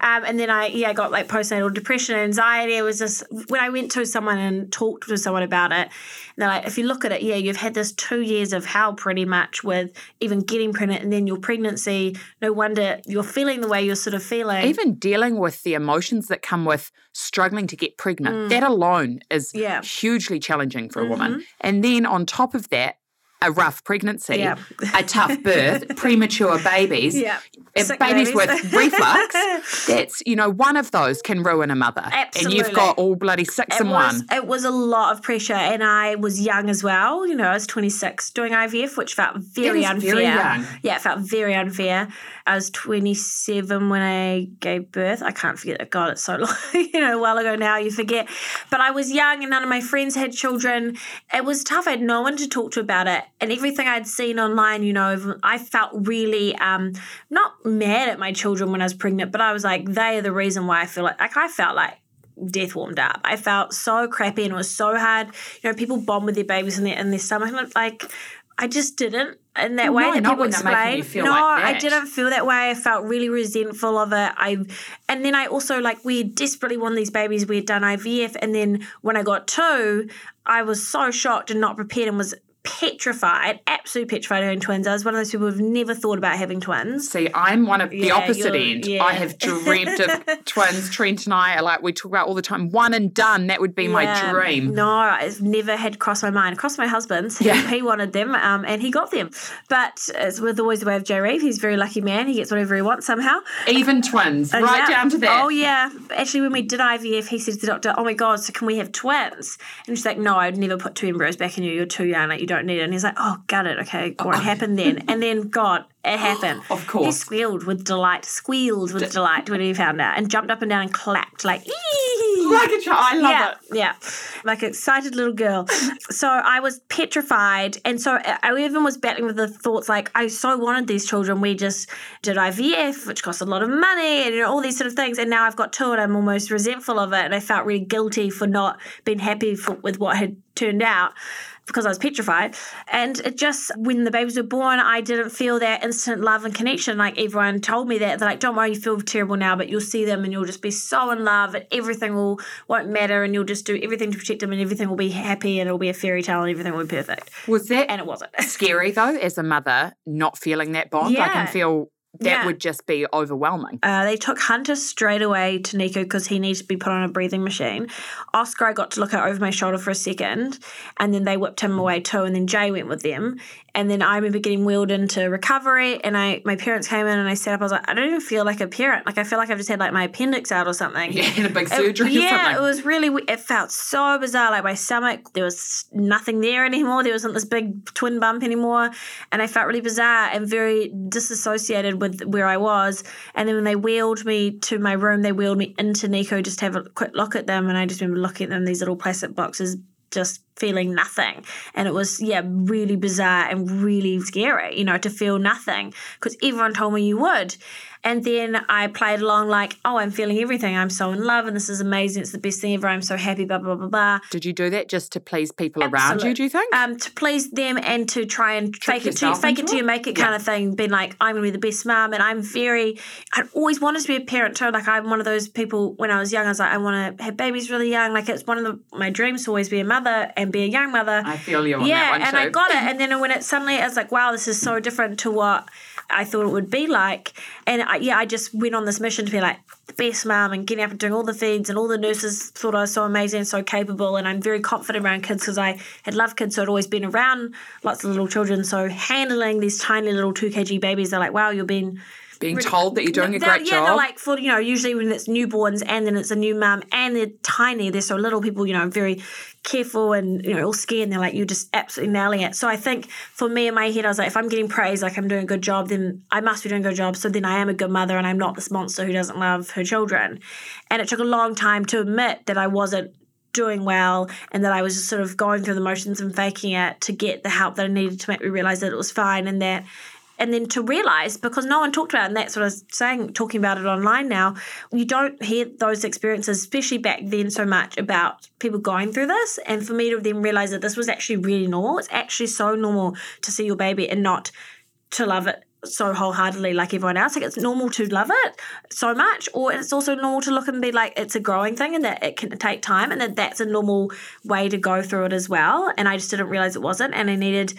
Um, and then I, yeah, I got like postnatal depression and anxiety. It was just, when I went to someone and talked to someone about it, they're like, if you look at it, yeah, you've had this two years of hell pretty much with even getting pregnant and then your pregnancy. No wonder you're feeling the way you're sort of feeling. Even dealing with the emotions that come with struggling to get pregnant, mm. that alone is yeah. hugely challenging for a mm-hmm. woman. And then on top of that, a rough pregnancy, yeah. a tough birth, premature babies, yeah. babies, babies with reflux, that's, you know, one of those can ruin a mother. Absolutely. And you've got all bloody six it in was, one. It was a lot of pressure, and I was young as well. You know, I was twenty-six doing I V F, which felt very was unfair. Very young. Yeah, it felt very unfair. I was twenty-seven when I gave birth. I can't forget that. God, it's so long, you know, a while ago now, you forget. But I was young, and none of my friends had children. It was tough. I had no one to talk to about it. And everything I'd seen online, you know, I felt really um, not mad at my children when I was pregnant, but I was like, they are the reason why I feel like, like I felt like death warmed up. I felt so crappy, and it was so hard. You know, people bond with their babies in their, in their stomach. And like, I just didn't in that no, way that people explained. No, like I didn't feel that way. I felt really resentful of it. I, and then I also, like, we desperately wanted these babies. We had done I V F. And then when I got two, I was so shocked and not prepared, and was petrified, absolutely petrified of having twins. I was one of those people who've never thought about having twins. See, I'm one of the yeah, opposite end. Yeah. I have dreamt of twins. Trent and I are like, we talk about all the time, one and done, that would be yeah. my dream. No, it's never had crossed my mind. Crossed my husband's. Yeah. He, he wanted them um, and he got them. But it's with always the way of Jay Reeve. He's a very lucky man. He gets whatever he wants somehow. Even twins, and right now, down to that. Oh, yeah. Actually, when we did I V F, he said to the doctor, oh, my God, so can we have twins? And she's like, no, I'd never put two embryos back in you. You're too young. Like, you don't don't need it. And he's like, oh, got it. Okay, what oh, happened then? And then, God, it happened. Of course. He squealed with delight, squealed with D- delight when he found out, and jumped up and down and clapped like, eee. Like a child. I love yeah, it. Yeah. Like an excited little girl. So I was petrified. And so I even was battling with the thoughts like, I so wanted these children. We just did I V F, which cost a lot of money, and you know, all these sort of things. And now I've got two and I'm almost resentful of it. And I felt really guilty for not being happy for, with what had turned out, because I was petrified. And it just, when the babies were born, I didn't feel that instant love and connection. Like everyone told me that. They're like, don't worry, you feel terrible now, but you'll see them and you'll just be so in love and everything will, won't matter, and you'll just do everything to protect them and everything will be happy and it'll be a fairy tale and everything will be perfect. Was that and it wasn't. Scary though, as a mother, not feeling that bond? Yeah. I can feel... That yeah. would just be overwhelming. Uh, they took Hunter straight away to Nico because he needed to be put on a breathing machine. Oscar, I got to look at over my shoulder for a second, and then they whipped him away too, and then Jay went with them. And then I remember getting wheeled into recovery, and I my parents came in and I sat up. I was like, I don't even feel like a parent. Like, I feel like I've just had, like, my appendix out or something. Yeah, and a big surgery it, or yeah, something. Yeah, it was really – it felt so bizarre. Like, my stomach, there was nothing there anymore. There wasn't this big twin bump anymore. And I felt really bizarre and very disassociated with where I was. And then when they wheeled me to my room, they wheeled me into Nico just to have a quick look at them, and I just remember looking at them, these little plastic boxes, just feeling nothing. And it was, yeah, really bizarre and really scary, you know, to feel nothing, because everyone told me you would. And then I played along like, oh, I'm feeling everything. I'm so in love and this is amazing. It's the best thing ever. I'm so happy, blah, blah, blah, blah. Did you do that just to please people Absolutely. around you, do you think? Um, to please them and to try and fake it, to, fake it till you make it yeah. kind of thing, being like, I'm going to be the best mum. And I'm very, I always wanted to be a parent too. Like, I'm one of those people when I was young, I was like, I want to have babies really young. Like, it's one of the, my dreams to always be a mother and be a young mother. I feel you on yeah, that one too. Yeah, and I got it. And then when it suddenly, I was like, wow, this is so different to what I thought it would be like. And I, yeah, I just went on this mission to be like the best mum and getting up and doing all the feeds, and all the nurses thought I was so amazing and so capable, and I'm very confident around kids because I had loved kids, so I'd always been around lots of little children. So handling these tiny little two kilogram babies, they're like, wow, you're being... Being really, told that you're doing a great yeah, job. Yeah, they're like, for, you know, usually when it's newborns and then it's a new mum and they're tiny, they're so little, people, you know, very careful and, you know, all scared, and they're like, you're just absolutely nailing it. So I think for me in my head, I was like, if I'm getting praise, like I'm doing a good job, then I must be doing a good job. So then I am a good mother and I'm not this monster who doesn't love her children. And it took a long time to admit that I wasn't doing well and that I was just sort of going through the motions and faking it to get the help that I needed to make me realise that it was fine, and that... And then to realise, because no one talked about it, and that's what I was saying, talking about it online now, you don't hear those experiences, especially back then so much, about people going through this. And for me to then realise that this was actually really normal, it's actually so normal to see your baby and not to love it so wholeheartedly like everyone else. Like, it's normal to love it so much, or it's also normal to look and be like, it's a growing thing and that it can take time, and that that's a normal way to go through it as well. And I just didn't realise it wasn't, and I needed...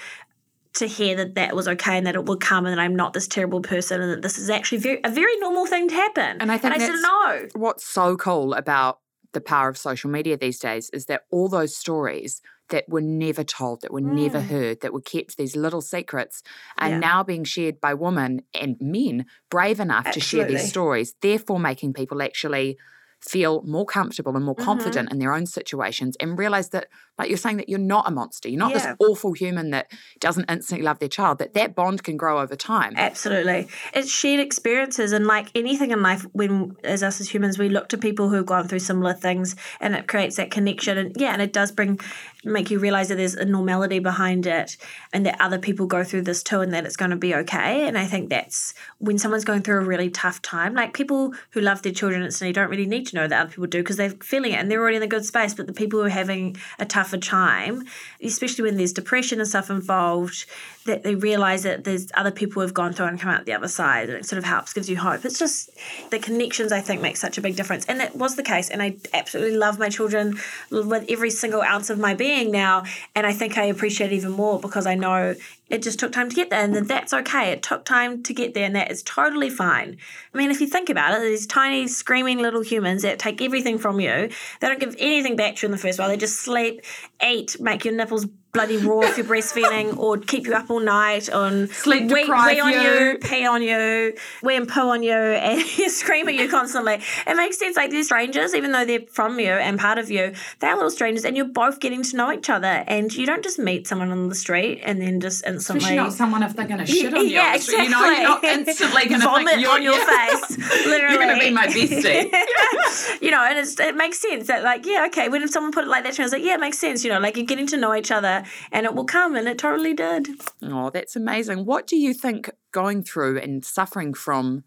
to hear that that was okay and that it would come and that I'm not this terrible person and that this is actually very, a very normal thing to happen. And I think and I that's know. what's so cool about the power of social media these days is that all those stories that were never told, that were mm. never heard, that were kept, these little secrets, are yeah. now being shared by women and men brave enough Absolutely. to share these stories, therefore making people actually... feel more comfortable and more confident mm-hmm. in their own situations, and realise that, like you're saying, that you're not a monster. You're not yeah. this awful human that doesn't instantly love their child, that that bond can grow over time. Absolutely. It's shared experiences, and like anything in life, when, as us as humans, we look to people who have gone through similar things, and it creates that connection. And yeah, and it does bring... make you realise that there's a normality behind it and that other people go through this too and that it's going to be okay. And I think that's when someone's going through a really tough time, like people who love their children instantly don't really need to know that other people do because they're feeling it and they're already in a good space. But the people who are having a tougher time, especially when there's depression and stuff involved, that they realise that there's other people who have gone through and come out the other side, and it sort of helps, gives you hope. It's just the connections, I think, make such a big difference. And that was the case, and I absolutely love my children with every single ounce of my being now, and I think I appreciate it even more because I know it just took time to get there, and that that's okay. It took time to get there, and that is totally fine. I mean, if you think about it, these tiny, screaming little humans that take everything from you, they don't give anything back to you in the first while. They just sleep, eat, make your nipples bloody raw if you're breastfeeding, or keep you up all night on sleep deprive wee, wee you. on you, pee on you, wee and poo on you, and scream at you constantly. It makes sense. Like, they're strangers, even though they're from you and part of you. They're little strangers, and you're both getting to know each other. And you don't just meet someone on the street and then just instantly. Especially not someone if they're going to shit on you. Yeah, exactly. You know, you're not instantly going to vomit you're, on your yeah. face. Literally, you're going to be my bestie. yeah. You know, and it's, it makes sense that, like, yeah, okay. When if someone put it like that, I was like, yeah, it makes sense. You know, like, you're getting to know each other. And it will come, and it totally did. Oh, that's amazing. What do you think going through and suffering from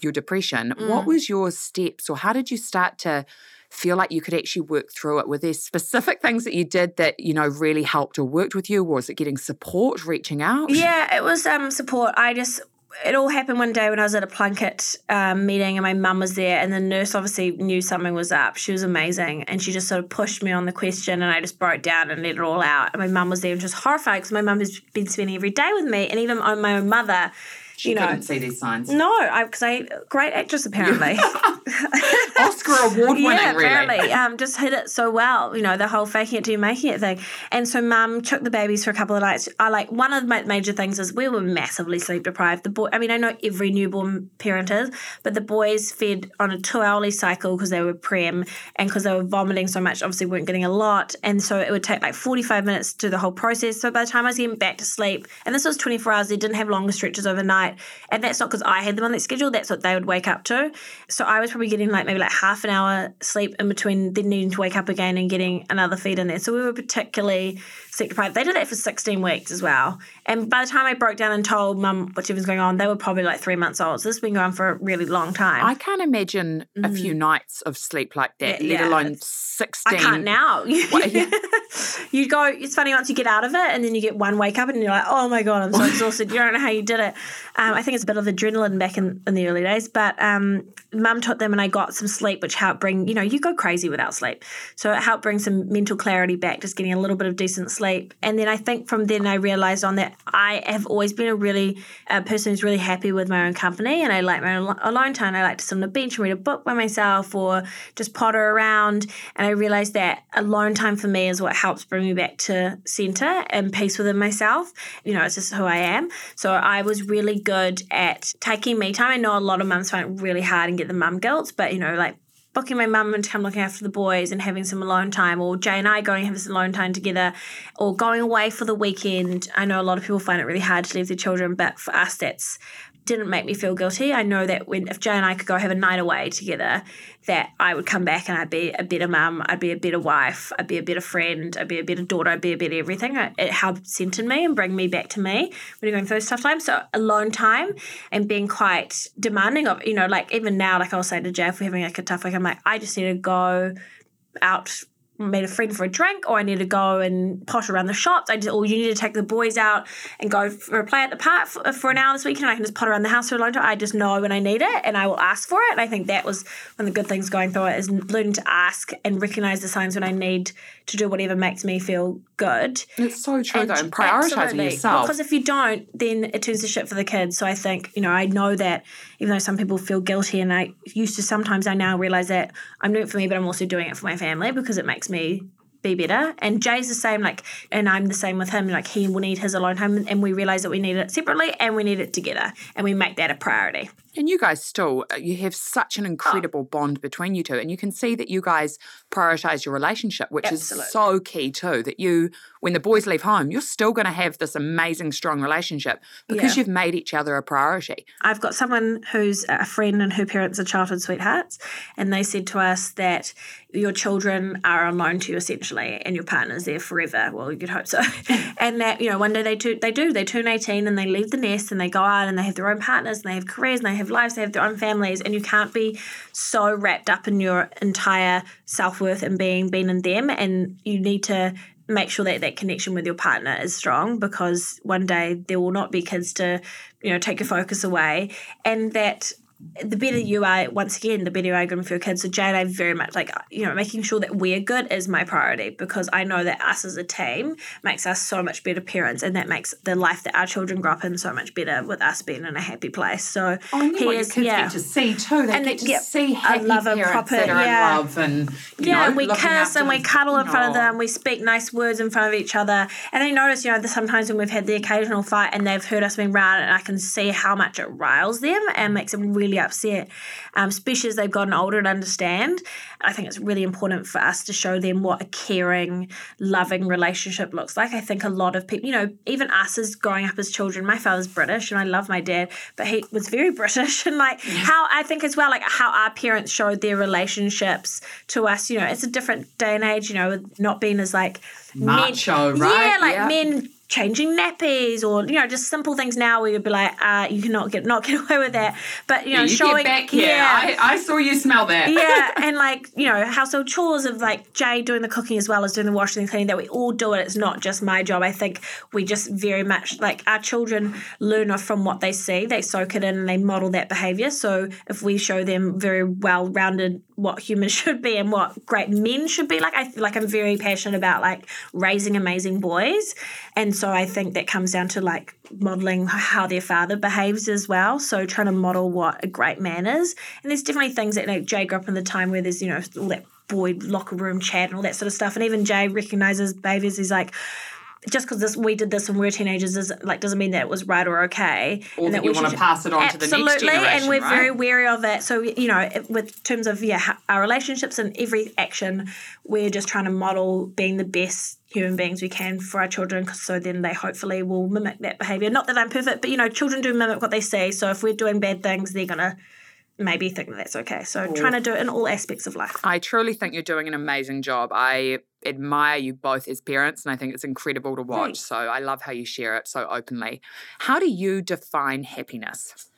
your depression, mm. what was your steps, or how did you start to feel like you could actually work through it? Were there specific things that you did that, you know, really helped or worked with you? Was it getting support, reaching out? Yeah, it was um, support. I just... It all happened one day when I was at a Plunkett um, meeting, and my mum was there, and the nurse obviously knew something was up. She was amazing, and she just sort of pushed me on the question, and I just broke down and let it all out. And my mum was there and just horrified, because my mum has been spending every day with me, and even my own mother. She you know, couldn't see these signs. No, because I, I great actress apparently. Oscar award winning, yeah, apparently. Really. Um, just hit it so well, you know, the whole faking it till you make it thing. And so Mum took the babies for a couple of nights. I like one of my major things is we were massively sleep deprived. The boy, I mean, I know every newborn parent is, but the boys fed on a two hourly cycle because they were prem, and because they were vomiting so much, obviously weren't getting a lot, and so it would take like forty-five minutes to do the whole process. So by the time I was getting back to sleep, and this was twenty-four hours, they didn't have longer stretches overnight. And that's not because I had them on that schedule. That's what they would wake up to. So I was probably getting like maybe like half an hour sleep in between then needing to wake up again and getting another feed in there. So we were particularly sleep deprived. They did that for sixteen weeks as well. And by the time I broke down and told Mum whatever's going on, they were probably like three months old. So this has been going on for a really long time. I can't imagine mm. a few nights of sleep like that, yeah, let alone sixteen. I can't now. What, yeah. You go, it's funny, once you get out of it and then you get one wake up and you're like, oh my God, I'm so exhausted. You don't know how you did it. Um, I think it's a bit of adrenaline back in, in the early days, but um, Mum took them and I got some sleep, which helped bring, you know, you go crazy without sleep. So it helped bring some mental clarity back, just getting a little bit of decent sleep. And then I think from then I realised on that I have always been a really a person who's really happy with my own company, and I like my own alone time. I like to sit on the beach and read a book by myself or just potter around. And I realised that alone time for me is what helps bring me back to centre and peace within myself. You know, it's just who I am. So I was really good at taking me time. I know a lot of mums find it really hard and get the mum guilt, but, you know, like booking my mum and come looking after the boys and having some alone time, or Jay and I going to have some alone time together, or going away for the weekend. I know a lot of people find it really hard to leave their children, but for us that's didn't make me feel guilty. I know that when if Jay and I could go have a night away together, that I would come back and I'd be a better mum, I'd be a better wife, I'd be a better friend, I'd be a better daughter, I'd be a better everything. It helped centre me and bring me back to me when you're going through those tough times. So alone time and being quite demanding of, you know, like even now, like I'll say to Jay if we're having like a tough week, I'm like, I just need to go out, meet a friend for a drink, or I need to go and pot around the shops. I just, or you need to take the boys out and go for a play at the park for, for an hour this weekend. I can just pot around the house for a long time. I just know when I need it and I will ask for it. And I think that was one of the good things going through it, is learning to ask and recognise the signs when I need to do whatever makes me feel good. It's so true, and though, and prioritising yourself. Because if you don't, then it turns to shit for the kids. So I think, you know, I know that even though some people feel guilty, and I used to sometimes, I now realise that I'm doing it for me, but I'm also doing it for my family because it makes me be better. And Jay's the same, like, and I'm the same with him. Like, he will need his alone time, and we realise that we need it separately and we need it together, and we make that a priority. And you guys still, you have such an incredible oh. bond between you two, and you can see that you guys prioritise your relationship, which Absolutely. Is so key too, that you, when the boys leave home, you're still going to have this amazing, strong relationship because yeah. you've made each other a priority. I've got someone who's a friend and her parents are childhood sweethearts, and they said to us that your children are on loan to you essentially, and your partner's there forever. Well, you'd hope so. And that, you know, one day they, do, they do, they turn eighteen and they leave the nest and they go out and they have their own partners and they have careers and they have have lives, they have their own families, and you can't be so wrapped up in your entire self-worth and being being in them, and you need to make sure that that connection with your partner is strong, because one day there will not be kids to, you know, take your focus away, and that the better you are, once again, the better you are going for your kids. So Jay and I very much, like, you know, making sure that we're good is my priority, because I know that us as a team makes us so much better parents, and that makes the life that our children grow up in so much better with us being in a happy place. So oh, and he is, kids yeah. get to see too. They and get to yeah, see happy love parents proper, that are yeah. in love, and you yeah, know, and we kiss and we cuddle in front of them. We speak nice words in front of each other, and I notice, you know, sometimes when we've had the occasional fight and they've heard us being round, and I can see how much it riles them and makes them really upset, um, especially as they've gotten older and understand. I think it's really important for us to show them what a caring, loving relationship looks like. I think a lot of people, you know, even us as growing up as children, my father's British and I love my dad, but he was very British, and like yeah. how I think as well, like how our parents showed their relationships to us, you know, it's a different day and age, you know, with not being as like macho, men, right? Yeah, like yeah. men changing nappies, or, you know, just simple things now where you'd be like, uh, you cannot get not get away with that. But, you know, yeah, you showing... Get back here. Yeah. I, I saw you smell that. Yeah, and, like, you know, household chores of, like, Jay doing the cooking as well as doing the washing and cleaning, that we all do it. It's not just my job. I think we just very much, like, our children learn from what they see. They soak it in and they model that behaviour. So if we show them very well-rounded what humans should be and what great men should be like, I feel like I'm very passionate about, like, raising amazing boys. And so So I think that comes down to, like, modelling how their father behaves as well. So trying to model what a great man is. And there's definitely things that, like, Jay grew up in the time where there's, you know, all that boy locker room chat and all that sort of stuff. And even Jay recognises behaviours. He's like, just because this we did this when we were teenagers is, like, doesn't mean that it was right or okay. Or and that, that you want to pass it on to the next generation, absolutely, and we're right? very wary of it. So, you know, with terms of, yeah, our relationships and every action, we're just trying to model being the best human beings we can for our children, because so then they hopefully will mimic that behaviour. Not that I'm perfect, but, you know, children do mimic what they see. So if we're doing bad things, they're going to maybe think that that's okay. So cool. Trying to do it in all aspects of life. I truly think you're doing an amazing job. I admire you both as parents, and I think it's incredible to watch. Thanks. So I love how you share it so openly. How do you define happiness?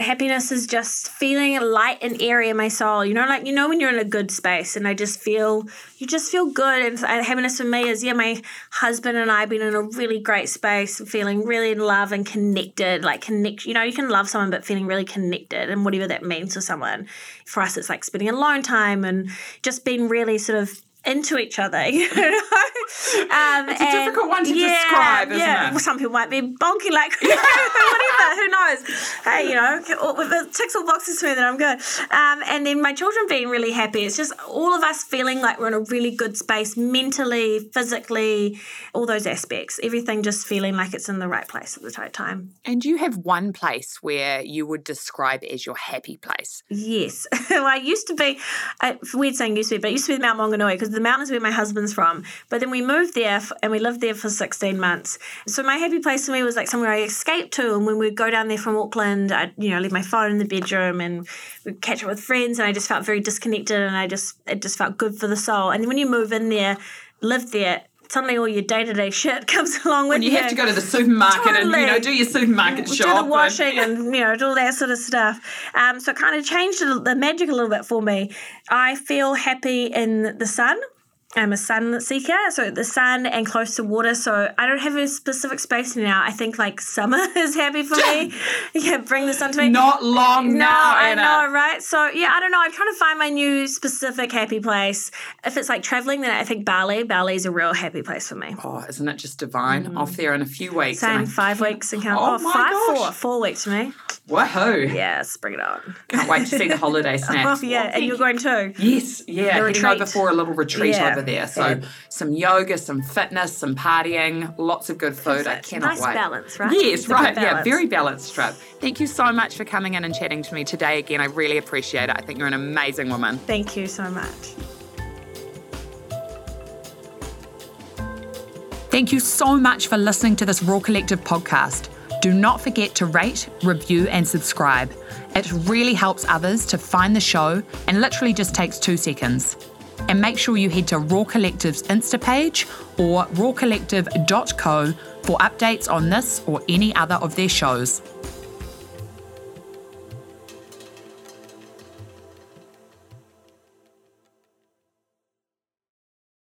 Happiness is just feeling light and airy in my soul. You know, like, you know, when you're in a good space and I just feel, you just feel good. And happiness for me is, yeah, my husband and I have been in a really great space, feeling really in love and connected, like connect, you know, you can love someone, but feeling really connected and whatever that means to someone. For us, it's like spending alone time and just being really sort of into each other, you know. Um, it's a and, difficult one to yeah, describe, isn't yeah. it? Well, some people might be bonky, like, whatever, who knows? Hey, you know, it ticks all boxes for me, then I'm good. Um, and then my children being really happy. It's just all of us feeling like we're in a really good space, mentally, physically, all those aspects. Everything just feeling like it's in the right place at the right time. And do you have one place where you would describe as your happy place? Yes. Well, I used to be, uh, weird saying used to be, but it used to be Mount Maunganui, because the mountains where my husband's from. But then we moved there f- and we lived there for sixteen months. So my happy place for me was like somewhere I escaped to. And when we'd go down there from Auckland, I'd, you know, leave my phone in the bedroom and we'd catch up with friends. And I just felt very disconnected, and I just, it just felt good for the soul. And then when you move in there, live there, suddenly all your day-to-day shit comes along with you. And you have to go to the supermarket totally. and, you know, do your supermarket do shop. Do the washing and, yeah. and, you know, do all that sort of stuff. Um, so it kind of changed the magic a little bit for me. I feel happy in the sun. I'm a sun seeker, so the sun and close to water. So I don't have a specific space now. I think, like, summer is happy for me. Yeah, bring the sun to me. Not long no, now, I Anna. know, right? So, yeah, I don't know. I'm trying to find my new specific happy place. If it's, like, travelling, then I think Bali. Bali is a real happy place for me. Oh, isn't it just divine? Mm. Off there in a few weeks. Same, five can't... weeks. and count. Oh, oh my five, gosh. Four, four weeks for me. Woohoo. Yes, bring it on. Can't wait to see the holiday snacks. Oh, yeah, and you're going too. Yes, yeah. The retreat. Over for a little retreat yeah. over there. So yeah. some yoga, some fitness, some partying, lots of good food. Perfect. I cannot nice wait. Nice balance, right? Yes, it's right. Yeah, very balanced trip. Thank you so much for coming in and chatting to me today again. I really appreciate it. I think you're an amazing woman. Thank you so much. Thank you so much for listening to this Raw Collective podcast. Do not forget to rate, review, and subscribe. It really helps others to find the show and literally just takes two seconds. And make sure you head to Raw Collective's Insta page or raw collective dot co for updates on this or any other of their shows.